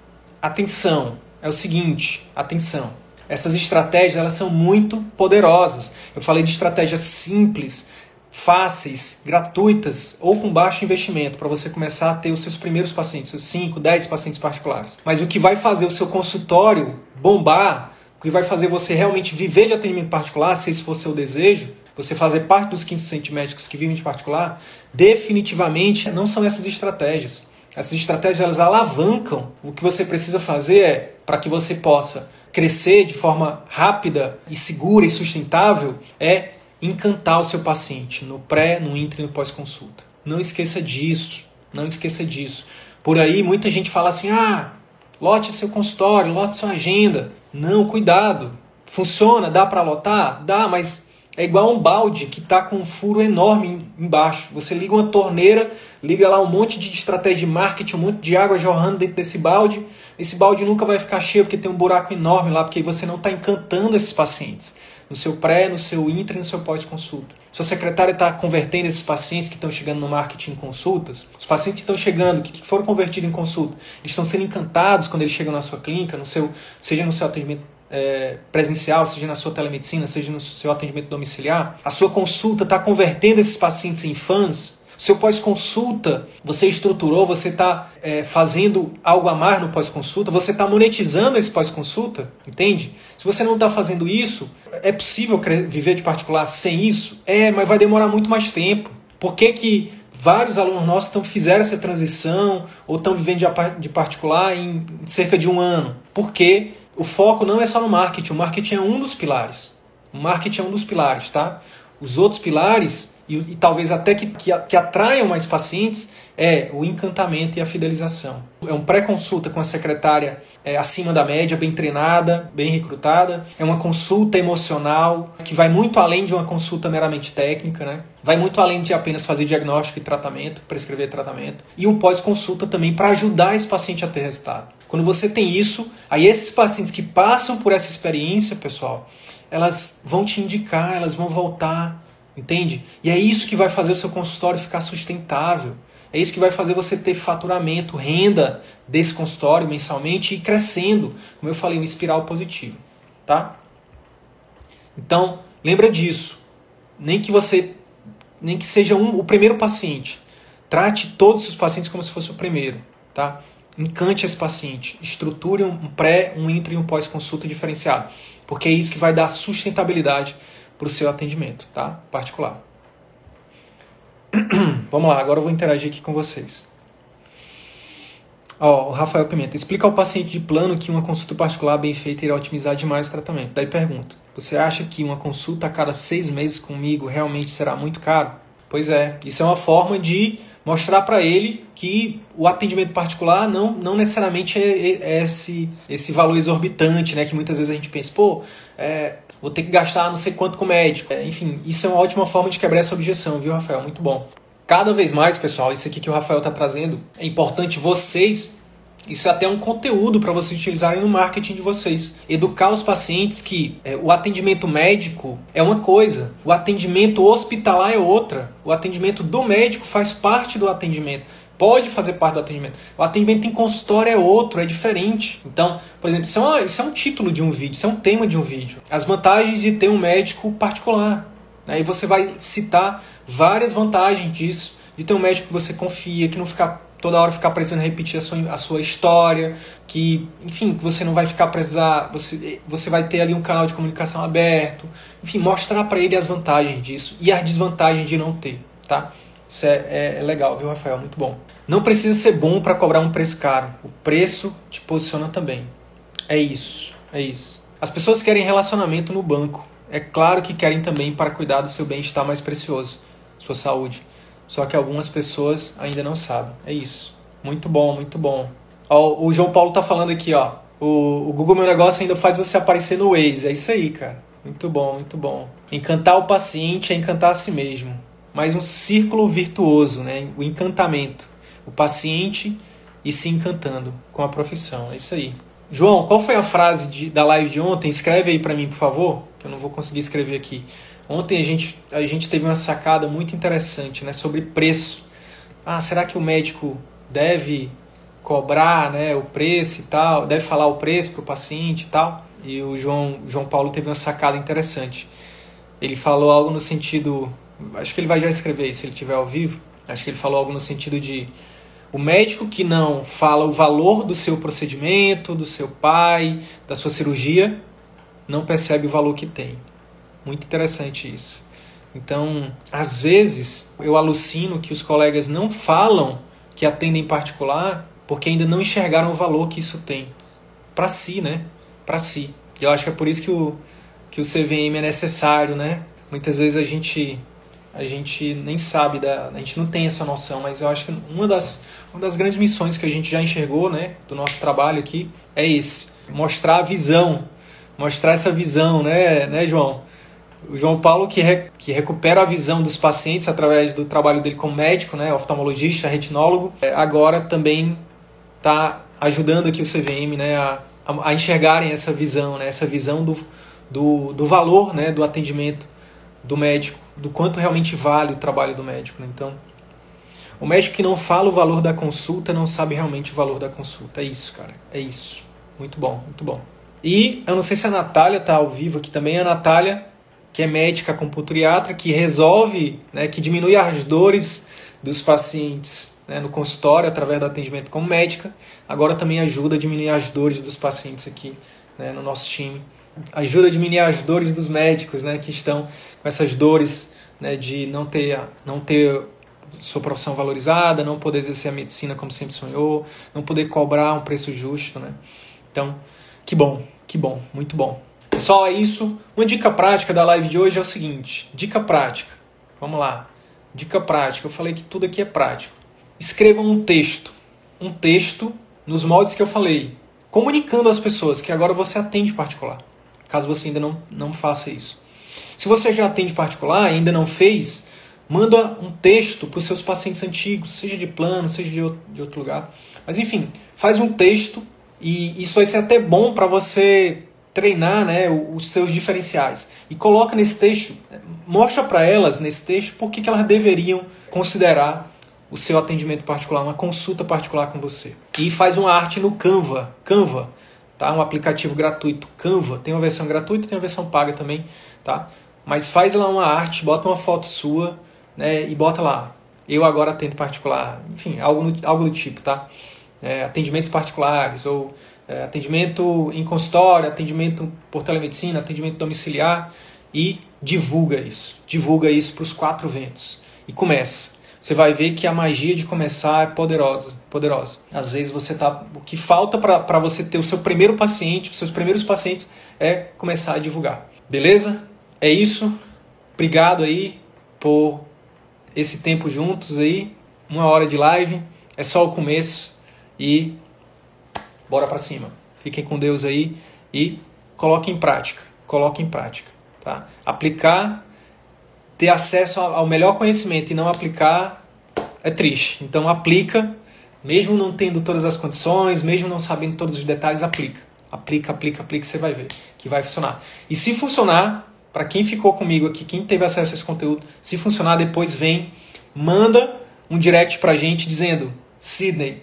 atenção, é o seguinte, atenção. Essas estratégias, elas são muito poderosas. Eu falei de estratégias simples, fáceis, gratuitas ou com baixo investimento, para você começar a ter os seus primeiros pacientes, seus cinco, dez pacientes particulares. Mas o que vai fazer o seu consultório bombar, o que vai fazer você realmente viver de atendimento particular, se esse for seu desejo, você fazer parte dos quinze por cento médicos que vivem de particular, definitivamente não são essas estratégias. Essas estratégias, elas alavancam. O que você precisa fazer é, para que você possa crescer de forma rápida e segura e sustentável, é encantar o seu paciente no pré, no intra e no pós-consulta. Não esqueça disso, não esqueça disso. Por aí, muita gente fala assim, ah, lote seu consultório, lote sua agenda. Não, cuidado. Funciona? Dá para lotar? Dá, mas... é igual um balde que está com um furo enorme embaixo. Você liga uma torneira, liga lá um monte de estratégia de marketing, um monte de água jorrando dentro desse balde. Esse balde nunca vai ficar cheio porque tem um buraco enorme lá, porque você não está encantando esses pacientes. No seu pré, no seu intra e no seu pós-consulta. Sua secretária está convertendo esses pacientes que estão chegando no marketing em consultas. Os pacientes que estão chegando, que foram convertidos em consulta, eles estão sendo encantados quando eles chegam na sua clínica, no seu, seja no seu atendimento É, presencial, seja na sua telemedicina, seja no seu atendimento domiciliar. A sua consulta está convertendo esses pacientes em fãs. O seu pós-consulta, você estruturou, você está é, fazendo algo a mais no pós-consulta, você está monetizando esse pós-consulta, entende? Se você não está fazendo isso, é possível viver de particular sem isso? É, mas vai demorar muito mais tempo. Por que que vários alunos nossos tão fizeram essa transição ou estão vivendo de particular em cerca de um ano? Por quê? O foco não é só no marketing, o marketing é um dos pilares. O marketing é um dos pilares, tá? Os outros pilares, e, e talvez até que, que, que atraiam mais pacientes, é o encantamento e a fidelização. É um pré-consulta com a secretária é, acima da média, bem treinada, bem recrutada. É uma consulta emocional, que vai muito além de uma consulta meramente técnica, né? Vai muito além de apenas fazer diagnóstico e tratamento, prescrever tratamento. E um pós-consulta também para ajudar esse paciente a ter resultado. Quando você tem isso, aí esses pacientes que passam por essa experiência, pessoal, elas vão te indicar, elas vão voltar, entende? E é isso que vai fazer o seu consultório ficar sustentável. É isso que vai fazer você ter faturamento, renda desse consultório mensalmente e crescendo. Como eu falei, uma espiral positiva, tá? Então, lembra disso. Nem que você, nem que seja um, o primeiro paciente. Trate todos os pacientes como se fosse o primeiro, tá? Encante esse paciente, estruture um pré, um intra e um pós-consulta diferenciado, porque é isso que vai dar sustentabilidade para o seu atendimento, tá? Particular. Vamos lá, agora eu vou interagir aqui com vocês. Ó, o Rafael Pimenta. Explica ao paciente de plano que uma consulta particular bem feita irá otimizar demais o tratamento. Daí pergunta, você acha que uma consulta a cada seis meses comigo realmente será muito caro? Pois é, isso é uma forma de mostrar para ele que o atendimento particular não, não necessariamente é esse, esse valor exorbitante, né? Que muitas vezes a gente pensa, pô, é, vou ter que gastar não sei quanto com o médico. É, enfim, isso é uma ótima forma de quebrar essa objeção, viu, Rafael? Muito bom. Cada vez mais, pessoal, isso aqui que o Rafael está trazendo, é importante vocês, isso é até um conteúdo para vocês utilizarem no marketing de vocês. Educar os pacientes que é, o atendimento médico é uma coisa, o atendimento hospitalar é outra, o atendimento do médico faz parte do atendimento, pode fazer parte do atendimento. O atendimento em consultório é outro, é diferente. Então, por exemplo, isso é, uma, isso é um título de um vídeo, isso é um tema de um vídeo. As vantagens de ter um médico particular. Né? E você vai citar várias vantagens disso, de ter um médico que você confia, que não fica... toda hora ficar precisando repetir a sua, a sua história, que, enfim, que você não vai ficar precisar, você, você vai ter ali um canal de comunicação aberto, enfim, mostrar para ele as vantagens disso e as desvantagens de não ter, tá? Isso é, é, é legal, viu, Rafael? Muito bom. Não precisa ser bom para cobrar um preço caro, o preço te posiciona também. É isso, é isso. As pessoas querem relacionamento no banco, é claro que querem também para cuidar do seu bem-estar mais precioso, sua saúde. Só que algumas pessoas ainda não sabem. É isso. Muito bom, muito bom. Ó, o João Paulo tá falando aqui, ó. O, o Google Meu Negócio ainda faz você aparecer no Waze. É isso aí, cara. Muito bom, muito bom. Encantar o paciente é encantar a si mesmo. Mais um círculo virtuoso, né? O encantamento. O paciente e se encantando com a profissão. É isso aí. João, qual foi a frase de, da live de ontem? Escreve aí pra mim, por favor, que eu não vou conseguir escrever aqui. Ontem a gente, a gente teve uma sacada muito interessante, né, sobre preço. Ah, será que o médico deve cobrar, né, o preço e tal? Deve falar o preço para o paciente e tal? E o João, João Paulo teve uma sacada interessante. Ele falou algo no sentido... Acho que ele vai já escrever isso, se ele estiver ao vivo. Acho que ele falou algo no sentido de... O médico que não fala o valor do seu procedimento, do seu pai, da sua cirurgia, não percebe o valor que tem. Muito interessante isso. Então, às vezes, eu alucino que os colegas não falam que atendem particular porque ainda não enxergaram o valor que isso tem. Para si, né? Para si. E eu acho que é por isso que o, que o C V M é necessário, né? Muitas vezes a gente, a gente nem sabe, da, a gente não tem essa noção, mas eu acho que uma das, uma das grandes missões que a gente já enxergou, né, do nosso trabalho aqui é esse. Mostrar a visão. Mostrar essa visão, né, né, João? O João Paulo, que, re, que recupera a visão dos pacientes através do trabalho dele como médico, né, oftalmologista, retinólogo, agora também está ajudando aqui o C V M, né, a, a enxergarem essa visão, né, essa visão do, do, do valor, né, do atendimento do médico, do quanto realmente vale o trabalho do médico. Né? Então, o médico que não fala o valor da consulta não sabe realmente o valor da consulta. É isso, cara. É isso. Muito bom, muito bom. E eu não sei se a Natália está ao vivo aqui também. A Natália... que é médica computuriatra, que resolve, né, que diminui as dores dos pacientes, né, no consultório através do atendimento como médica, agora também ajuda a diminuir as dores dos pacientes aqui, né, no nosso time. Ajuda a diminuir as dores dos médicos, né, que estão com essas dores, né, de não ter, não ter sua profissão valorizada, não poder exercer a medicina como sempre sonhou, não poder cobrar um preço justo. Né? Então, que bom, que bom, muito bom. Pessoal, é isso. Uma dica prática da live de hoje é o seguinte. Dica prática. Vamos lá. Dica prática. Eu falei que tudo aqui é prático. Escrevam um texto. Um texto nos moldes que eu falei. Comunicando às pessoas que agora você atende particular. Caso você ainda não, não faça isso. Se você já atende particular e ainda não fez, manda um texto para os seus pacientes antigos. Seja de plano, seja de outro, de outro lugar. Mas enfim, faz um texto e isso vai ser até bom para você... treinar, né, os seus diferenciais. E coloca nesse texto, mostra para elas nesse texto por que elas deveriam considerar o seu atendimento particular, uma consulta particular com você. E faz uma arte no Canva, Canva, tá? Um aplicativo gratuito, Canva. Tem uma versão gratuita, tem uma versão paga também, tá? Mas faz lá uma arte, bota uma foto sua, né? E bota lá, eu agora atendo particular, enfim, algo, algo do tipo, tá? É, atendimentos particulares, ou é, atendimento em consultório, atendimento por telemedicina, atendimento domiciliar, e divulga isso. Divulga isso para os quatro ventos. E começa. Você vai ver que a magia de começar é poderosa. poderosa. Às vezes você tá, o que falta para você ter o seu primeiro paciente, os seus primeiros pacientes, é começar a divulgar. Beleza? É isso. Obrigado aí por esse tempo juntos aí. Uma hora de live. É só o começo. E bora pra cima. Fiquem com Deus aí e coloquem em prática. Coloquem em prática. Tá? Aplicar, ter acesso ao melhor conhecimento e não aplicar é triste. Então aplica, mesmo não tendo todas as condições, mesmo não sabendo todos os detalhes, aplica. Aplica, aplica, aplica, você vai ver que vai funcionar. E se funcionar, para quem ficou comigo aqui, quem teve acesso a esse conteúdo, se funcionar, depois vem, manda um direct pra gente dizendo: Sidney,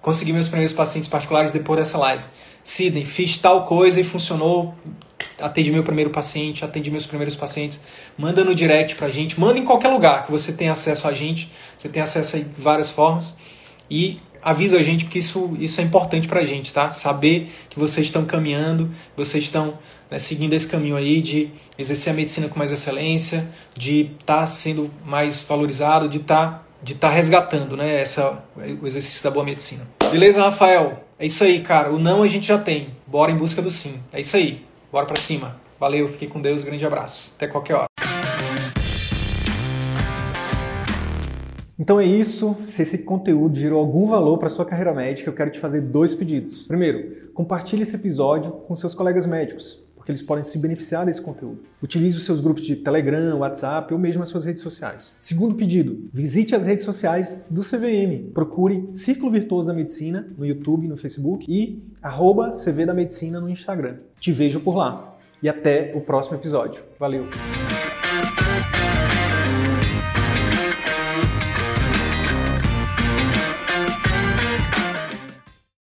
consegui meus primeiros pacientes particulares depois dessa live. Sidney, fiz tal coisa e funcionou, atendi meu primeiro paciente, atendi meus primeiros pacientes. Manda no direct pra gente, manda em qualquer lugar que você tenha acesso a gente, você tem acesso a várias formas, e avisa a gente, porque isso, isso é importante pra gente, tá? Saber que vocês estão caminhando, vocês estão, né, seguindo esse caminho aí de exercer a medicina com mais excelência, de estar tá sendo mais valorizado, de estar... Tá de estar tá resgatando, né, essa, o exercício da boa medicina. Beleza, Rafael? É isso aí, cara. O não a gente já tem. Bora em busca do sim. É isso aí. Bora pra cima. Valeu, fiquei com Deus. Grande abraço. Até qualquer hora. Então é isso. Se esse conteúdo gerou algum valor para sua carreira médica, eu quero te fazer dois pedidos. Primeiro, compartilhe esse episódio com seus colegas médicos, porque eles podem se beneficiar desse conteúdo. Utilize os seus grupos de Telegram, WhatsApp ou mesmo as suas redes sociais. Segundo pedido, visite as redes sociais do C V M. Procure Círculo Virtuoso da Medicina no YouTube, no Facebook e arroba C V da Medicina no Instagram. Te vejo por lá e até o próximo episódio. Valeu!